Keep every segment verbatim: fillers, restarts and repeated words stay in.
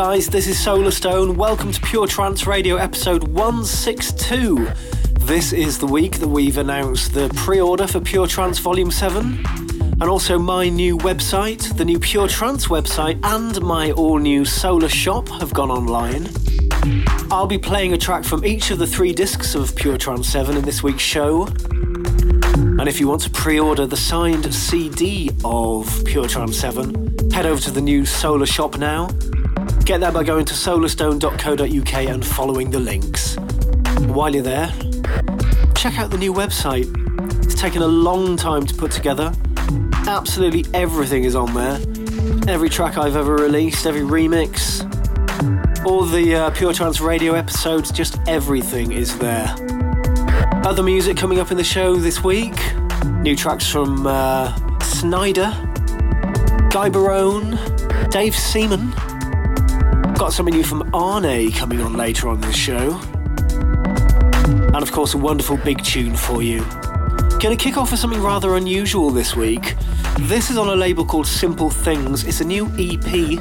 guys, this is Solarstone. Welcome to Pure Trance Radio episode one sixty-two. This is the week that we've announced the pre-order for Pure Trance Volume seven, and also my new website, the new Pure Trance website, and my all-new Solar Shop have gone online. I'll be playing a track from each of the three discs of Pure Trance seven in this week's show. And if you want to pre-order the signed C D of Pure Trance seven, head over to the new Solar Shop now. Get that by going to solarstone dot co dot U K and following the links. While you're there, check out the new website. It's taken a long time to put together. Absolutely everything is on there. Every track I've ever released, every remix, all the uh, Pure Trance Radio episodes, just everything is there. Other music coming up in the show this week. New tracks from uh, Snyder, Guy Barone, Dave Seaman. Got something new from Arne coming on later on this show. And of course a wonderful big tune for you. Gonna kick off with something rather unusual this week. This is on a label called Simple Things. It's a new E P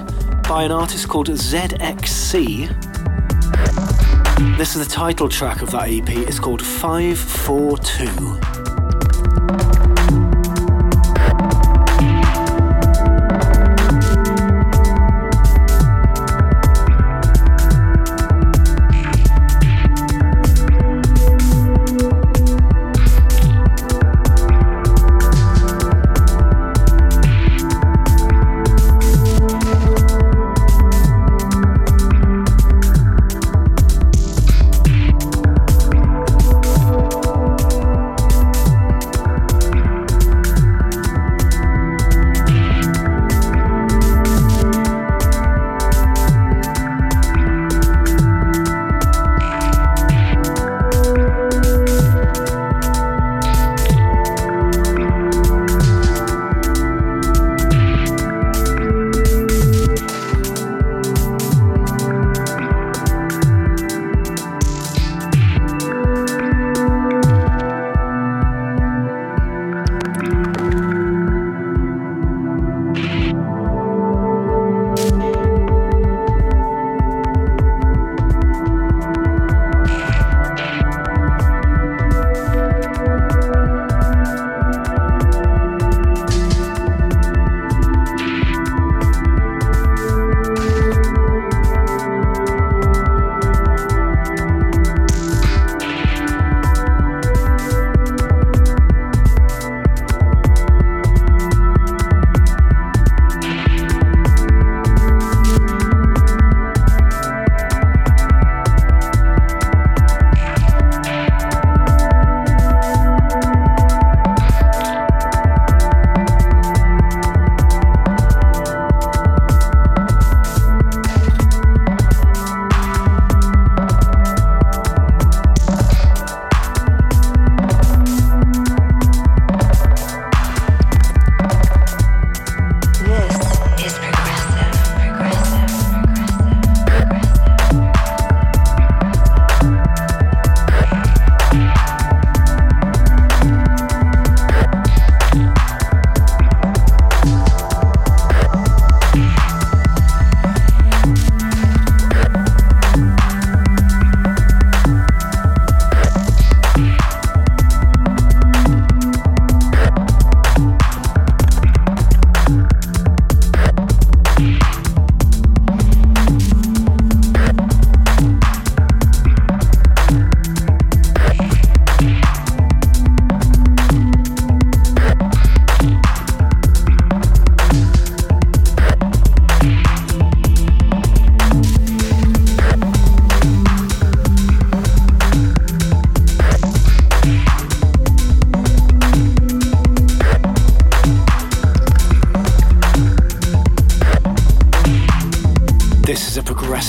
by an artist called Z X C. This is the title track of that E P. It's called five four two.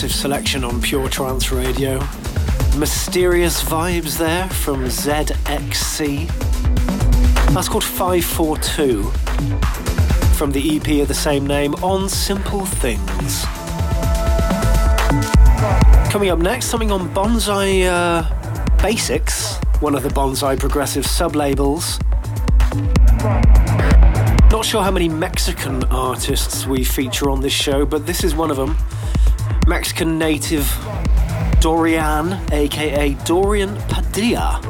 Selection on Pure Trance Radio. Mysterious vibes there from Z X C. That's called five four two from the E P of the same name on Simple Things. Coming up next, something on Bonsai uh, Basics, one of the Bonsai Progressive sub-labels. Not sure how many Mexican artists we feature on this show, but this is one of them. Mexican native Dorian, aka Dorian Padilla.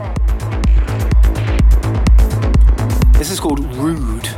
This is called Rude.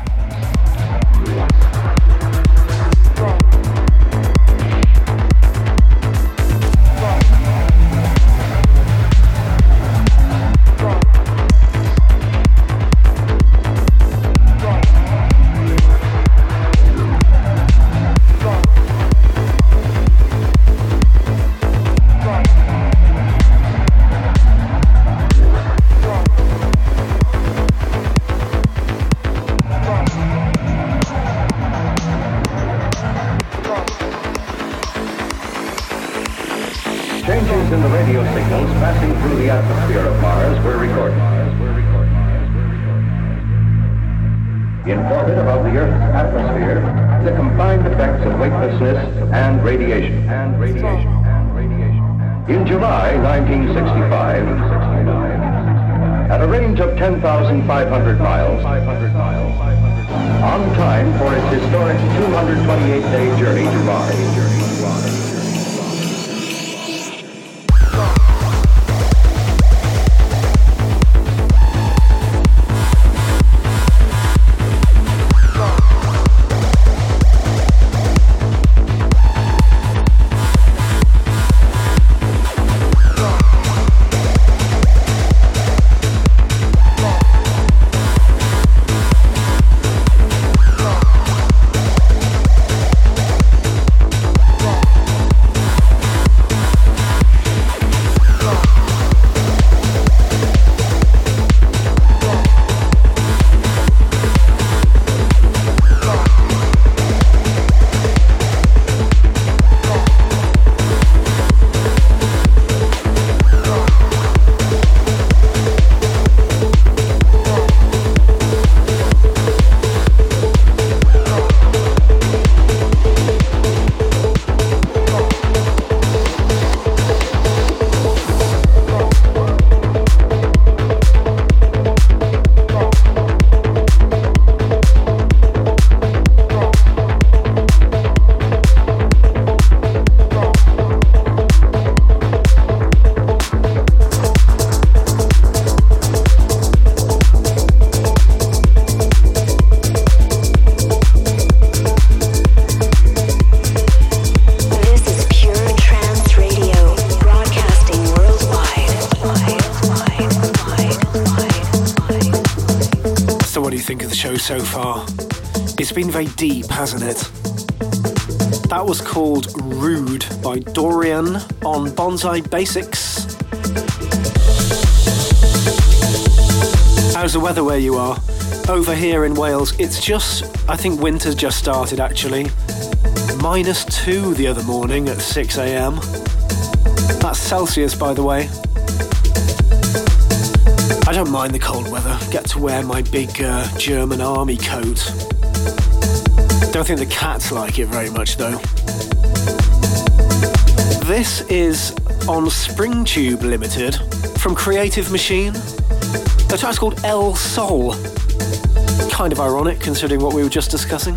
So far, it's been very deep, hasn't it? That was called Rude by Dorian on Bonsai Basics. How's the weather where you are? Over here in Wales, it's just, I think winter's just started actually. Minus two the other morning at six a.m. That's Celsius, by the way. I don't mind the cold weather, get to wear my big uh, German army coat. Don't think the cats like it very much though. This is on SpringTube Limited from Creative Machine. The track's called El Sol. Kind of ironic considering what we were just discussing.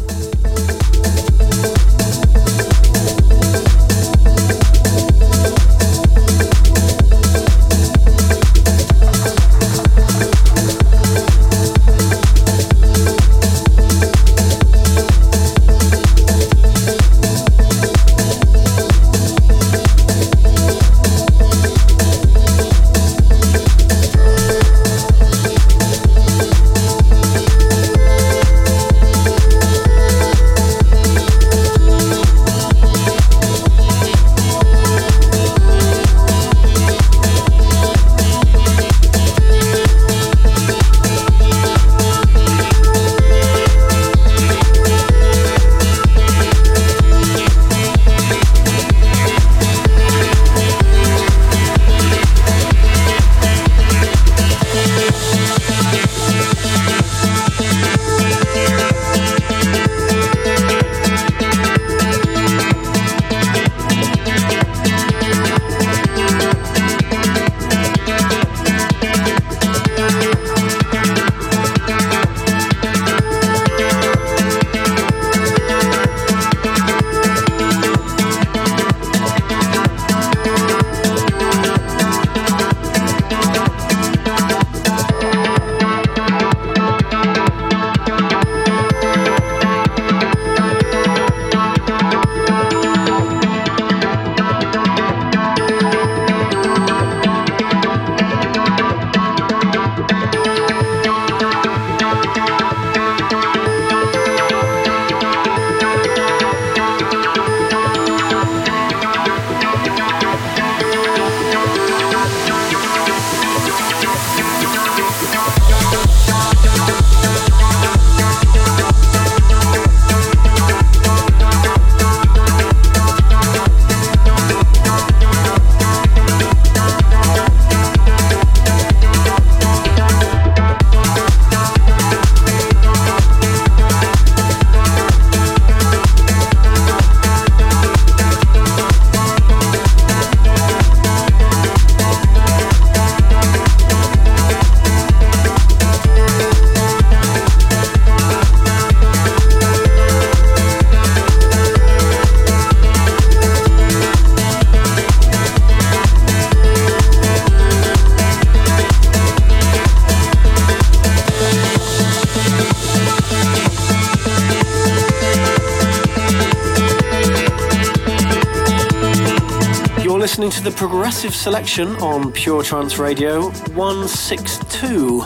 listening to the Progressive Selection on Pure Trance Radio one sixty-two,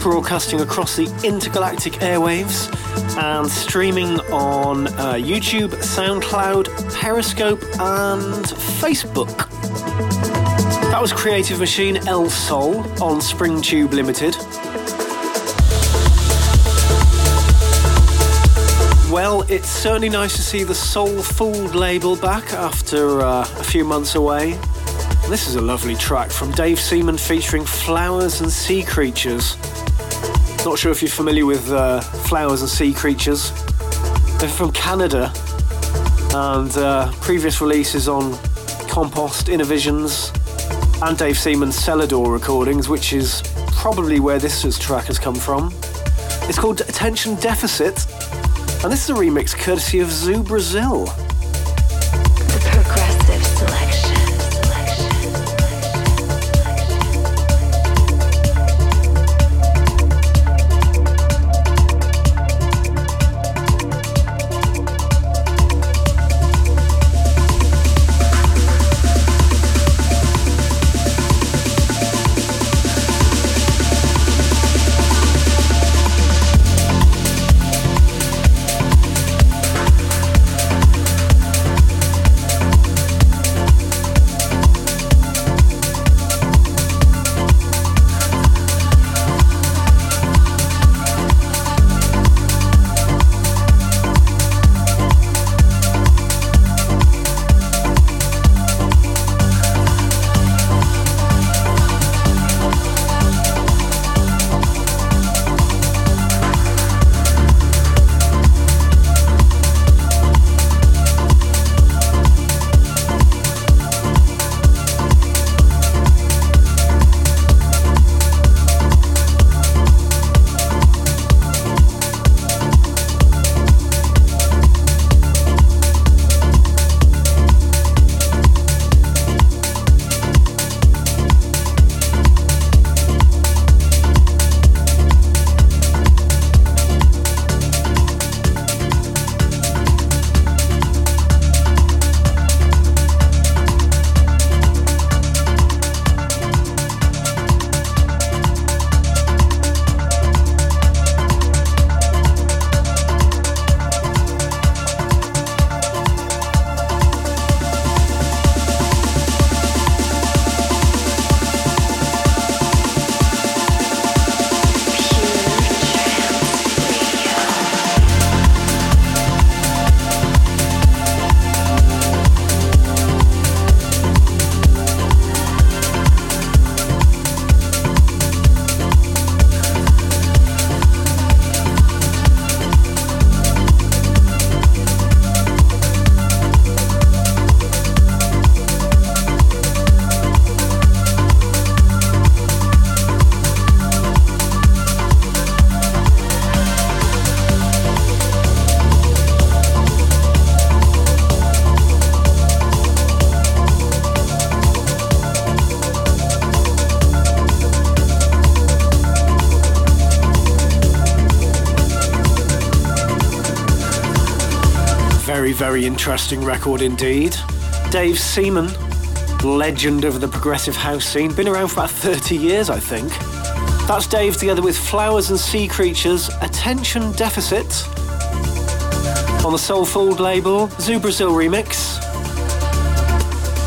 broadcasting across the intergalactic airwaves and streaming on uh, YouTube, SoundCloud, Periscope and Facebook. That was Creative Machine El Sol on SpringTube Limited. Well, it's certainly nice to see the Soul Food label back after uh, a few months away. And this is a lovely track from Dave Seaman featuring Flowers and Sea Creatures. Not sure if you're familiar with uh, Flowers and Sea Creatures. They're from Canada, and uh, previous releases on Compost, Inner Visions, and Dave Seaman's Cellador recordings, which is probably where this track has come from. It's called Attention Deficit. And this is a remix courtesy of Zoo Brazil. The Progressive Selection. Very interesting record indeed. Dave Seaman, legend of the progressive house scene, been around for about thirty years, I think. That's Dave together with Flowers and Sea Creatures, Attention Deficit, on the Soul Food label, Zoo Brazil remix.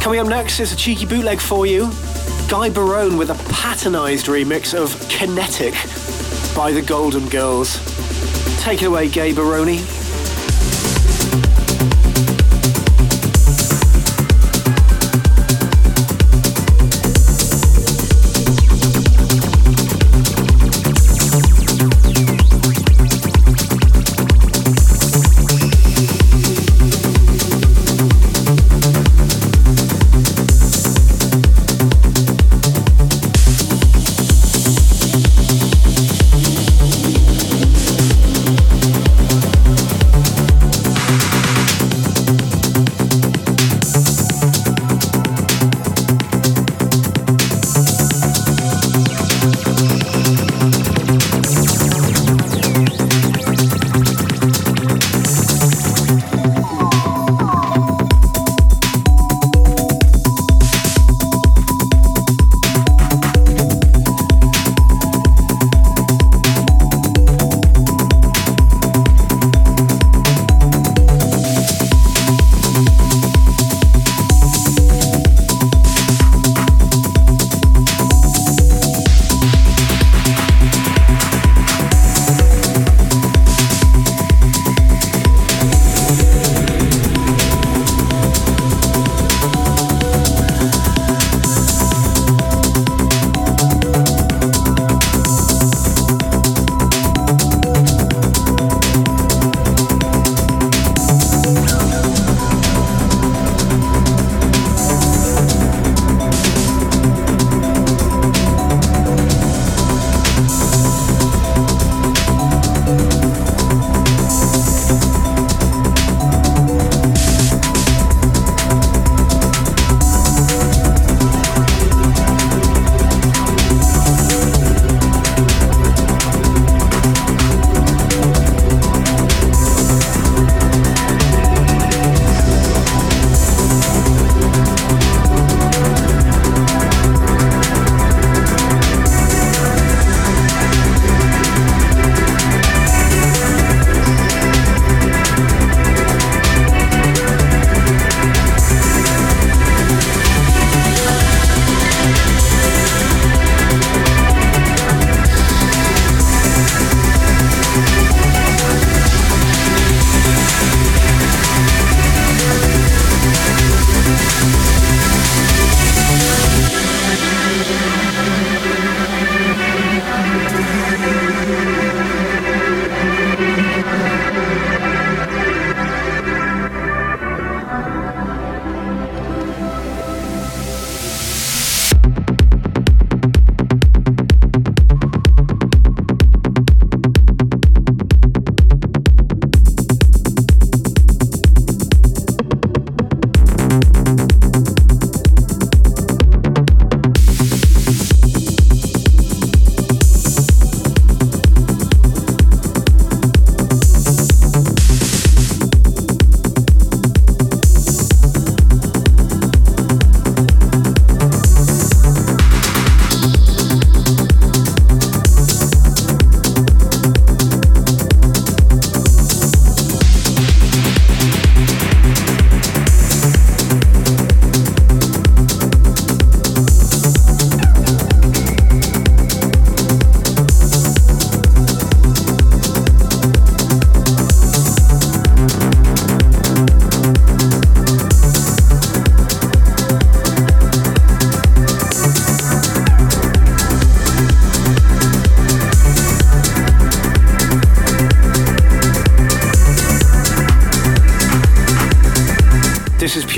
Coming up next is a cheeky bootleg for you. Guy Barone with a patternized remix of Kinetic by the Golden Girls. Take it away, Guy Barone.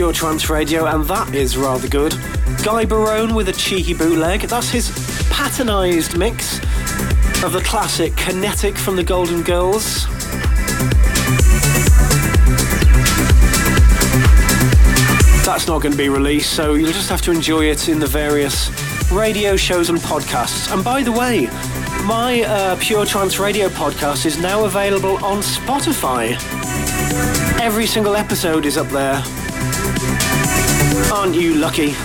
Pure Trance Radio, and that is rather good. Guy Barone with a cheeky bootleg. That's his patternized mix of the classic Kinetic from the Golden Girls. That's not going to be released, so you'll just have to enjoy it in the various radio shows and podcasts. And by the way, my uh, Pure Trance Radio podcast is now available on Spotify. Every single episode is up there. Aren't you lucky? This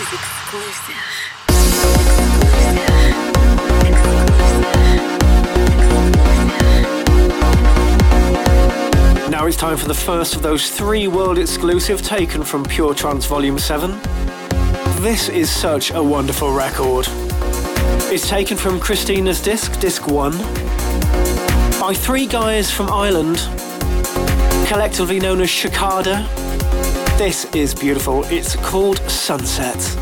is exclusive. Now it's time for the first of those three world exclusive taken from Pure Trance Volume seven. This is such a wonderful record. It's taken from Christina's disc, disc one, by three guys from Ireland, collectively known as Shikada. This is beautiful. It's called Sunset.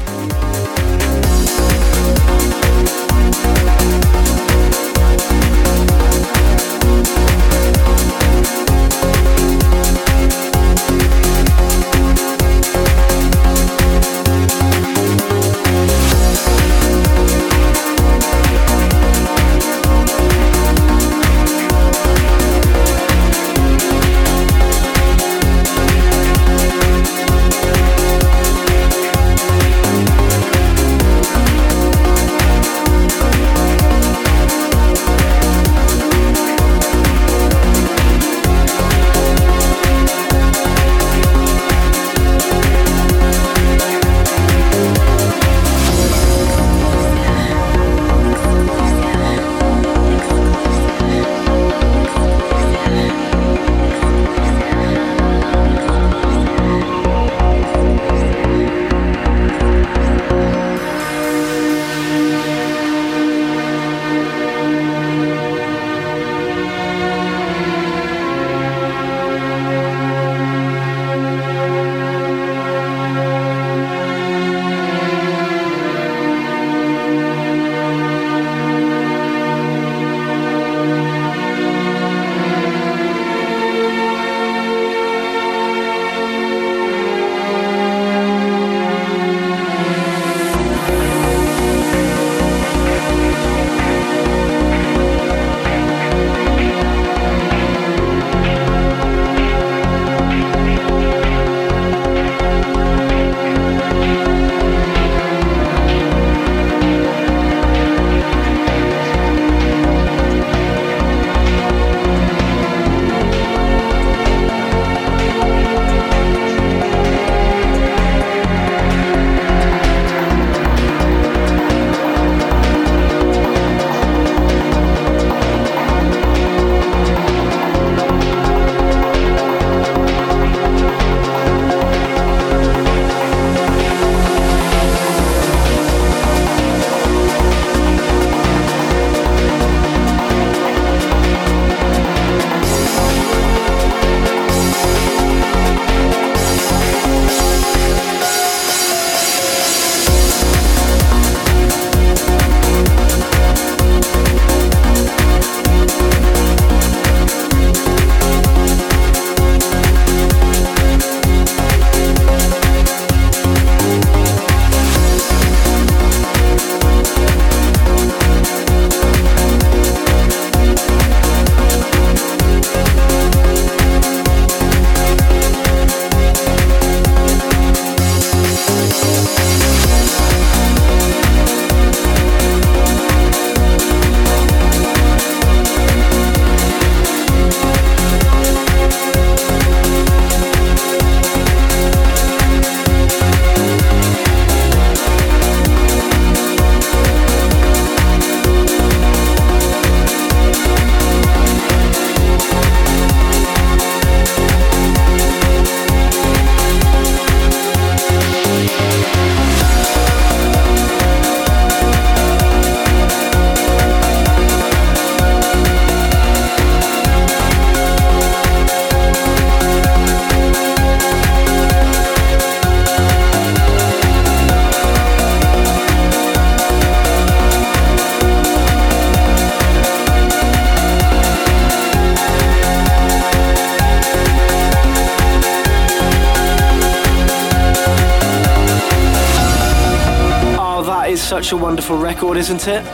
such a wonderful record, isn't it?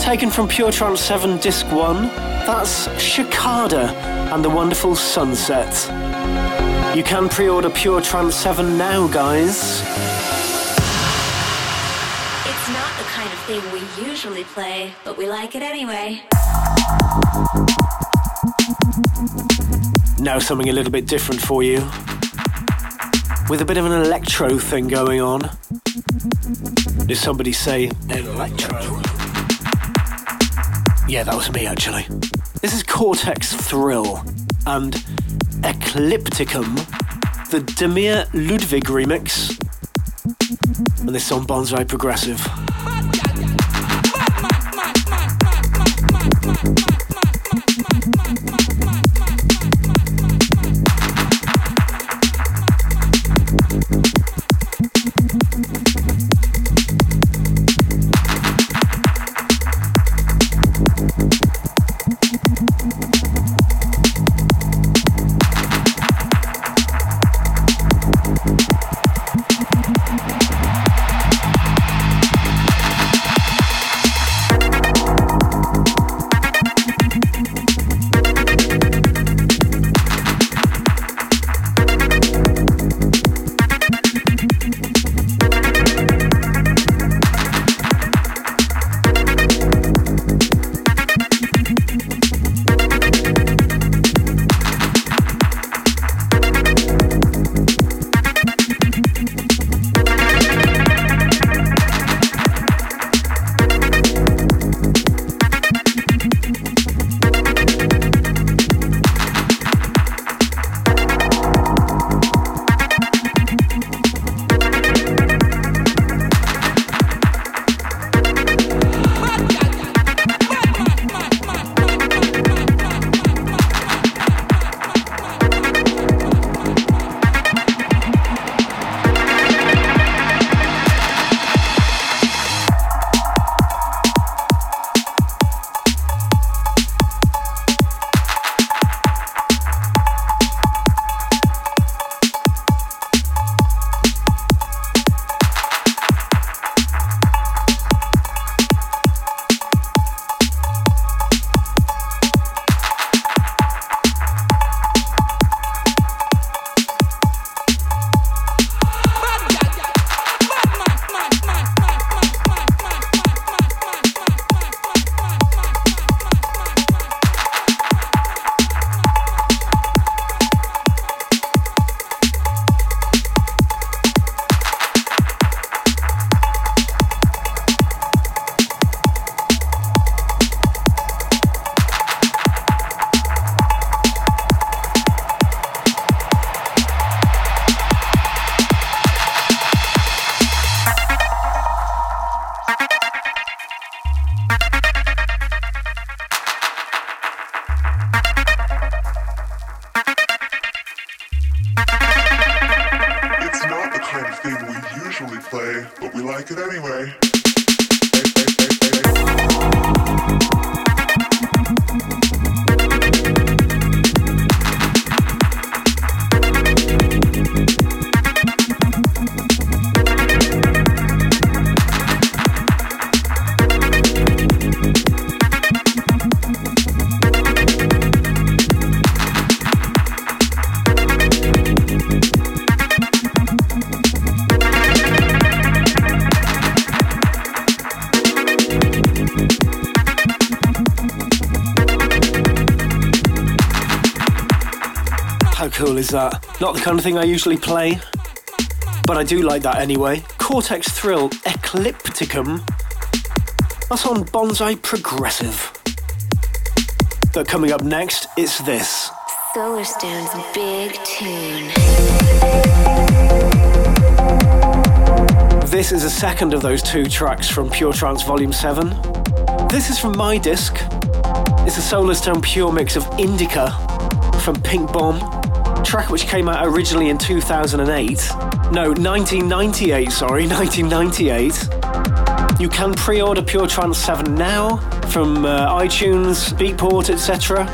Taken from Pure Trance seven Disc one, that's Shikada and the Wonderful Sunset. You can pre-order Pure Trance seven now, guys. It's not the kind of thing we usually play, but we like it anyway. Now something a little bit different for you, with a bit of an electro thing going on. Did somebody say electro? Yeah, that was me actually. This is Cortex Thrill and Eclipticum, the Demir Ludwig remix, and this is on Bonsai Progressive. That. Not the kind of thing I usually play, but I do like that anyway. Cortex Thrill, Eclipticum. That's on Bonsai Progressive. But coming up next, it's this. Solarstone's big tune. This is a second of those two tracks from Pure Trance Volume seven. This is from my disc. It's a Solarstone pure mix of Indica from Pink Bomb. Track which came out originally in two thousand eight, no, nineteen ninety-eight, sorry, nineteen ninety-eight. You can pre-order Pure Trance seven now from uh, iTunes, Beatport, et cetera.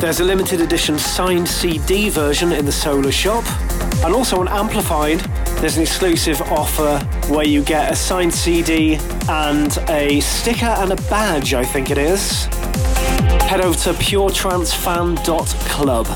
There's a limited edition signed C D version in the Solar Shop, and also on Amplified, there's an exclusive offer where you get a signed C D and a sticker and a badge, I think it is. Head over to pure trance fan dot club.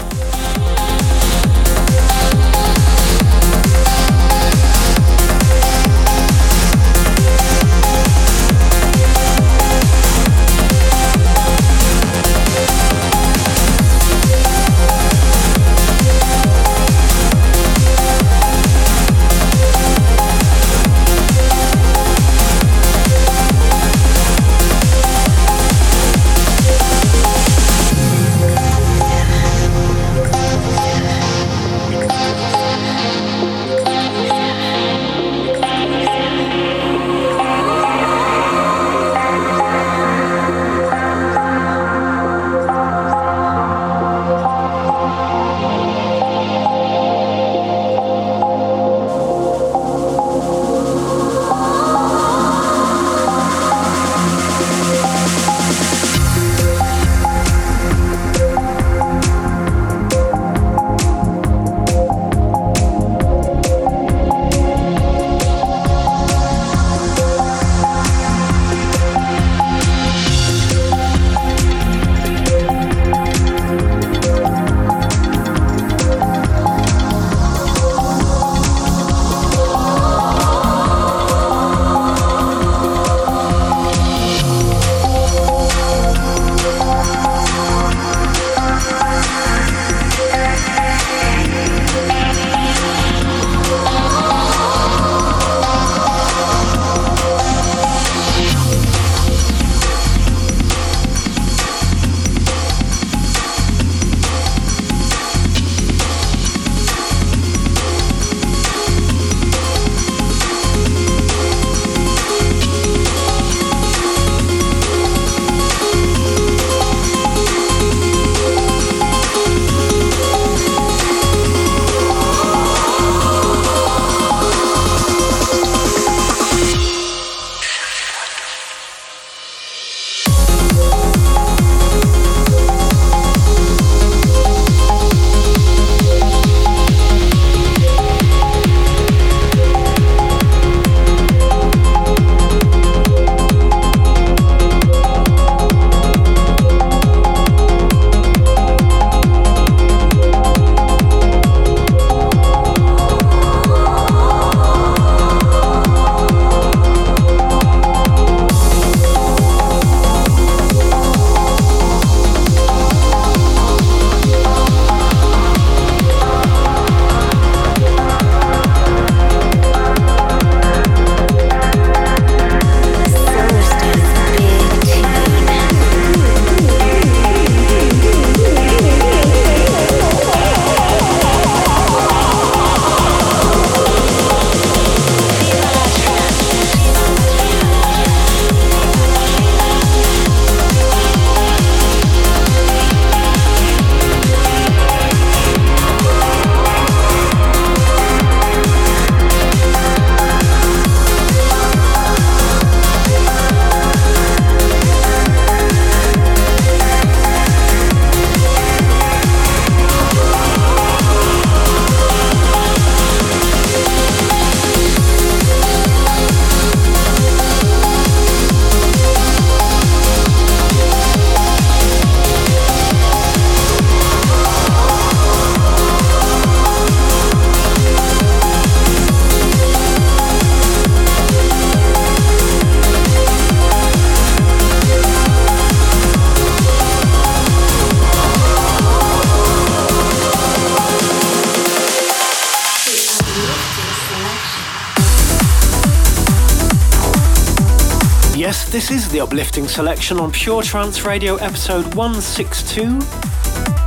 This is the Uplifting Selection on Pure Trance Radio, episode one sixty-two.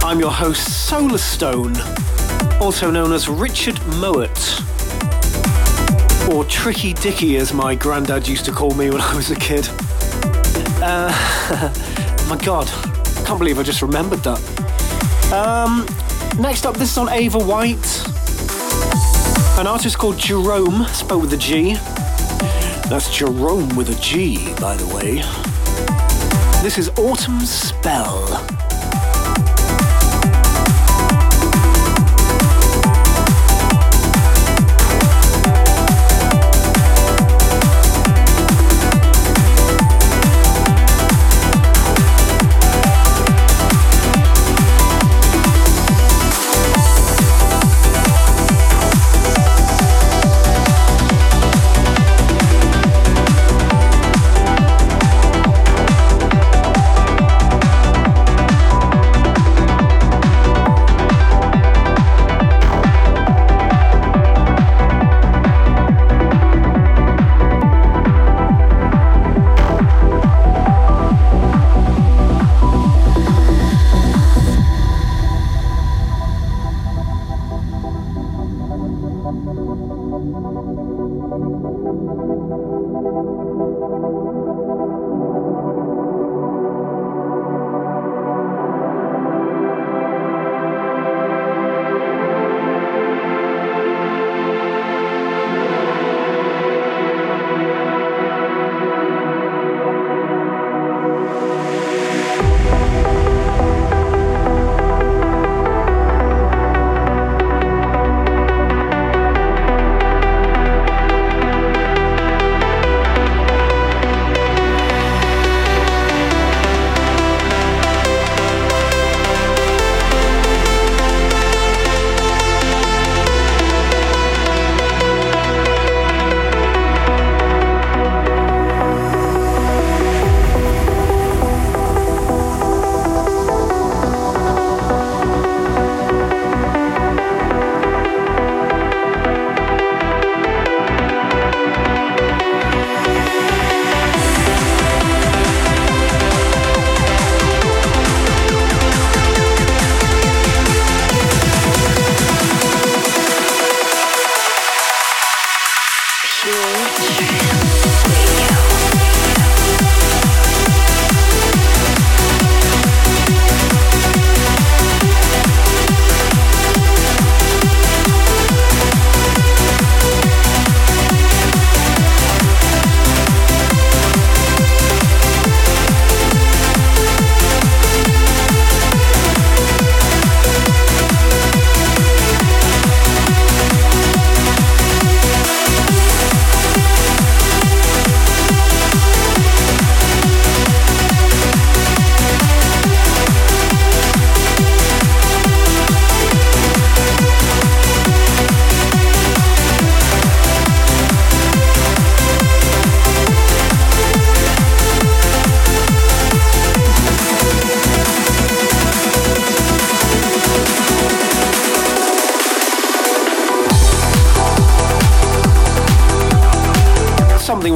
I'm your host, Solarstone, also known as Richard Mowat, or Tricky Dicky, as my granddad used to call me when I was a kid. Uh, my God, can't believe I just remembered that. Um, next up, this is on Ava White, an artist called Jerome, spelled with a G. That's Jerome with a G, by the way. This is Autumn's Spell.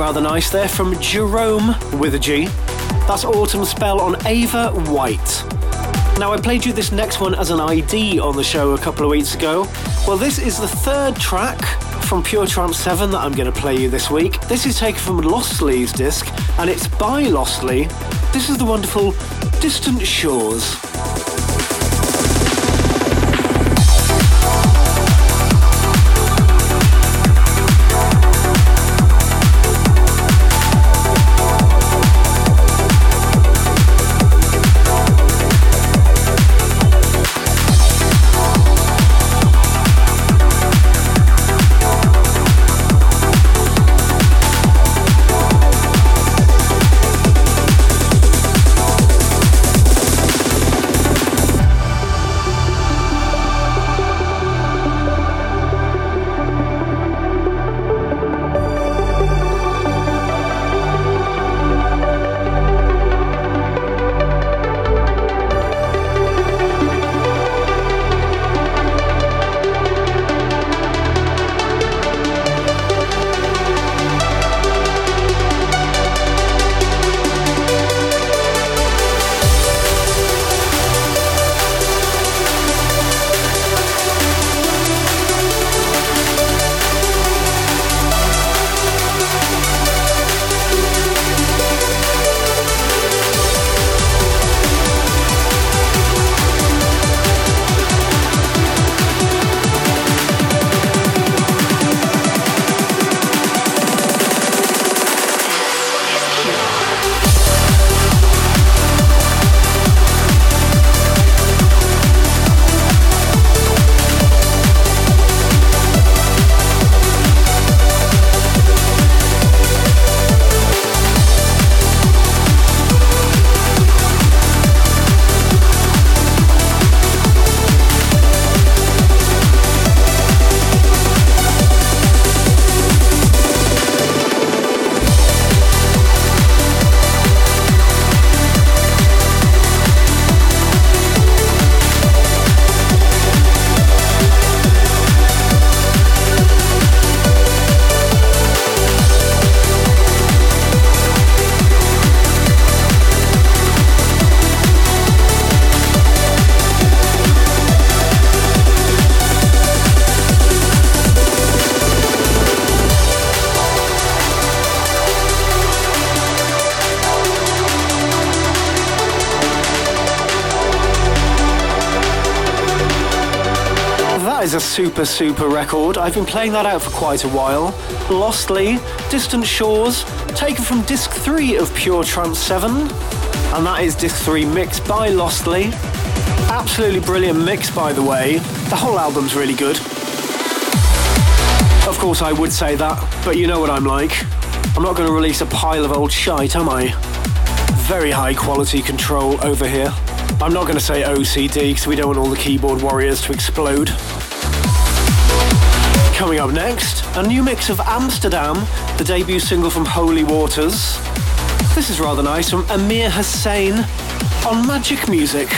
Rather nice there from Jerome with a G. That's Autumn Spell on Ava White. Now, I played you this next one as an I D on the show a couple of weeks ago. Well, this is the third track from Pure Trance seven that I'm going to play you this week. This is taken from Lostly's disc, and it's by Lostly. This is the wonderful Distant Shores. is a super, super record. I've been playing that out for quite a while. Lostly, Distant Shores, taken from disc three of Pure Trance seven. And that is disc three mixed by Lostly. Absolutely brilliant mix, by the way. The whole album's really good. Of course, I would say that, but you know what I'm like. I'm not going to release a pile of old shite, am I? Very high quality control over here. I'm not going to say O C D because we don't want all the keyboard warriors to explode. Coming up next, a new mix of Amsterdam, the debut single from Holy Waters. This is rather nice, from Amir Hossain on Magic Music.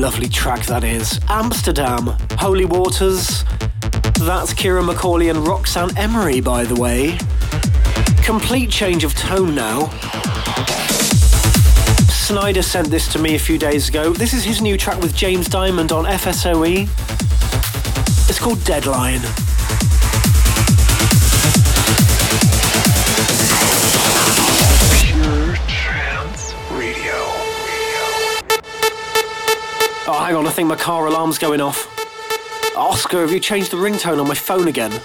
lovely track that is. Amsterdam, Holy Waters. That's Kira McCauley and Roxanne Emery, by the way. Complete change of tone now. Snyder sent this to me a few days ago. This is his new track with James Diamond on F S O E. It's called Deadline. Oh, hang on, I think my car alarm's going off. Oscar, have you changed the ringtone on my phone again?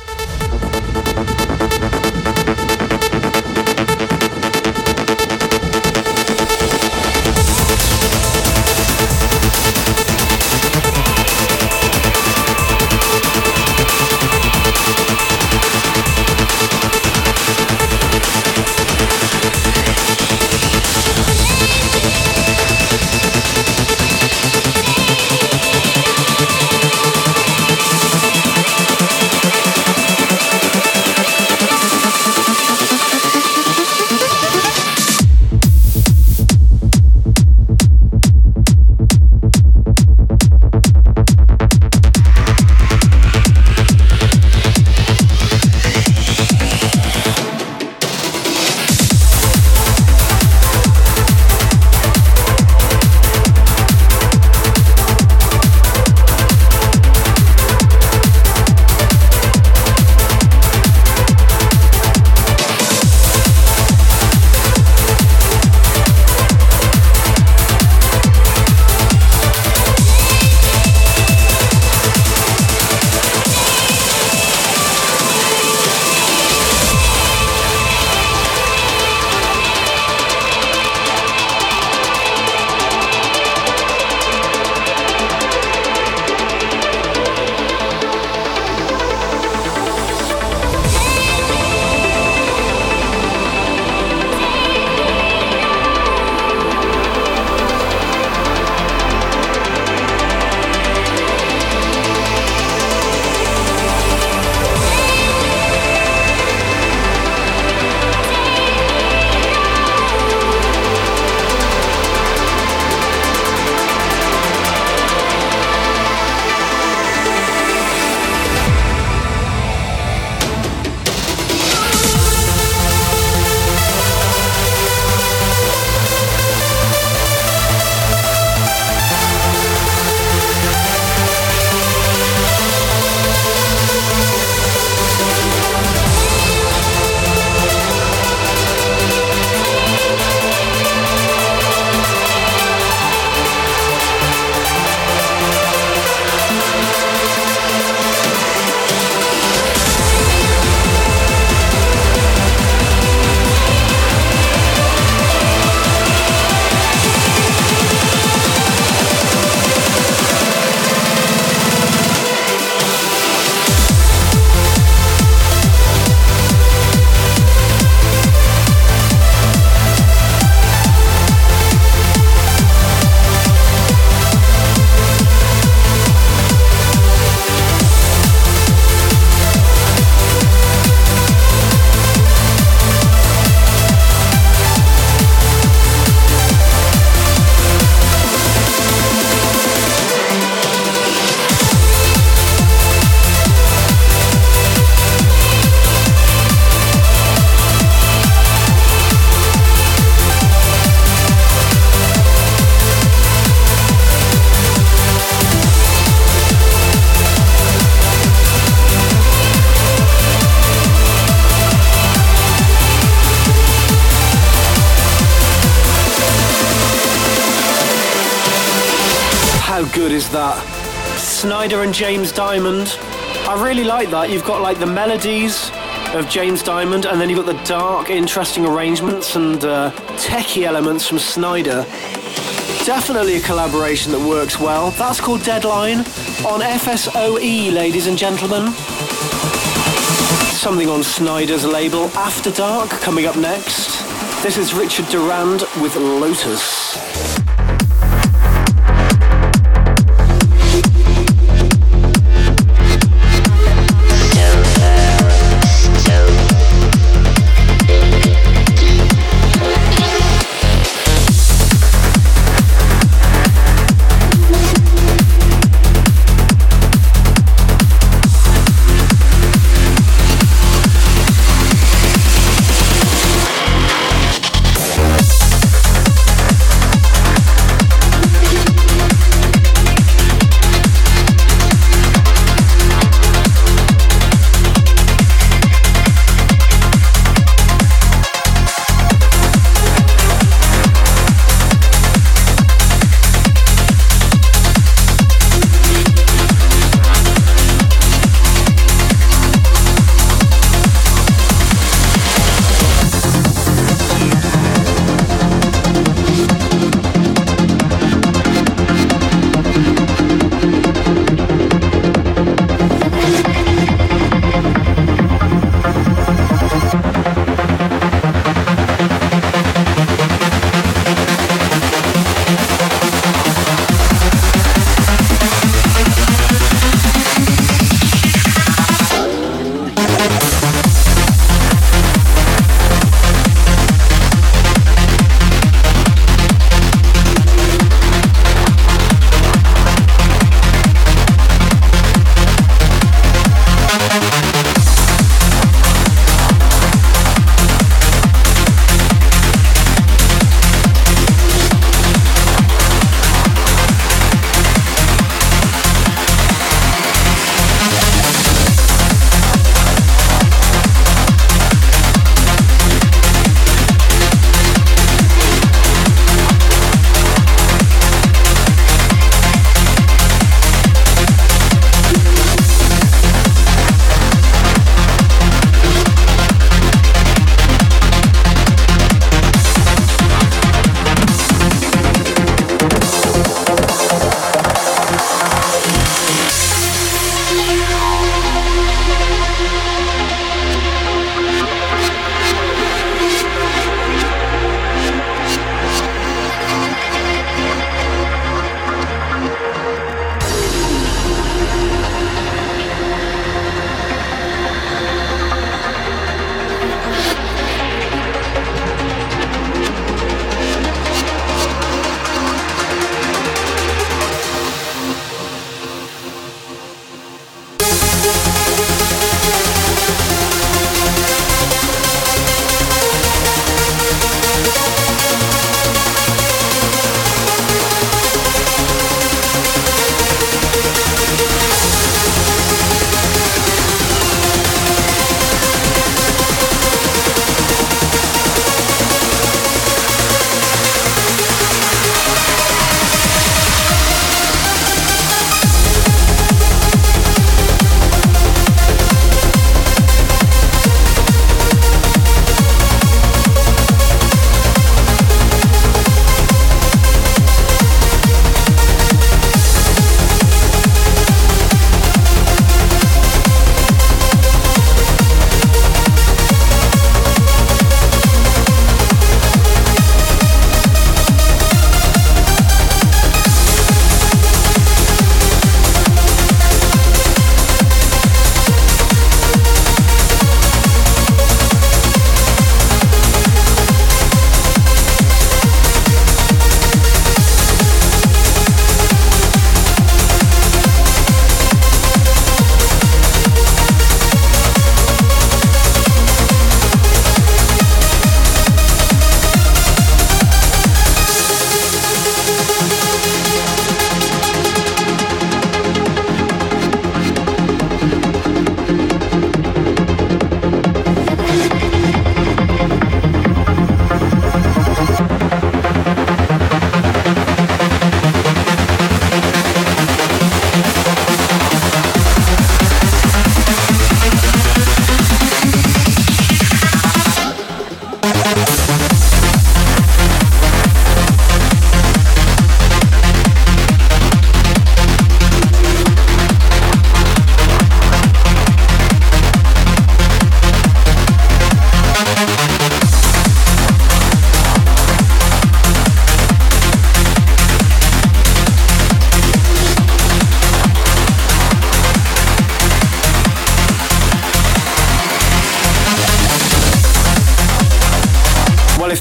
Snyder and James Diamond. I really like that. You've got like the melodies of James Diamond, and then you've got the dark, interesting arrangements and uh, techie elements from Snyder. Definitely a collaboration that works well. That's called Deadline on F S O E, ladies and gentlemen. Something on Snyder's label After Dark coming up next. This is Richard Durand with Lotus.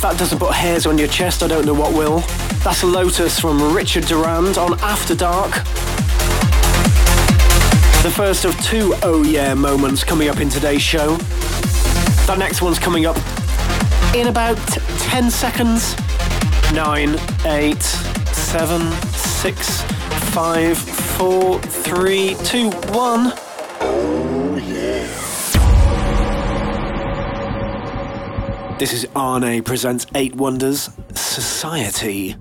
that doesn't put hairs on your chest, I don't know what will. That's Lotus from Richard Durand on After Dark. The first of two Oh Yeah moments coming up in today's show. That next one's coming up in about ten seconds. Nine, eight, seven, six, five, four, three, two, one. Oh yeah. This is Arne presents Eight Wonders Society.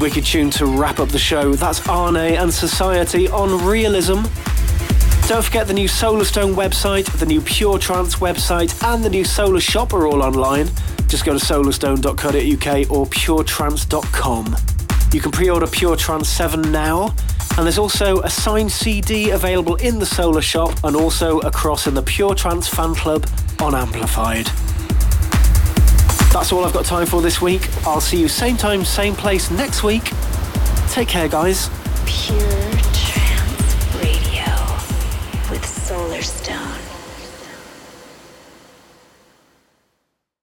Wicked tune to wrap up the show. That's Arne and Society on Realism. Don't forget the new Solarstone website, the new Pure Trance website, and the new Solar Shop are all online. Just go to solarstone dot co dot uk or pure trance dot com. You can pre-order Pure Trance seven now, and there's also a signed C D available in the Solar Shop and also across in the Pure Trance fan club on Amplified. That's all I've got time for this week. I'll see you same time, same place next week. Take care, guys. Pure.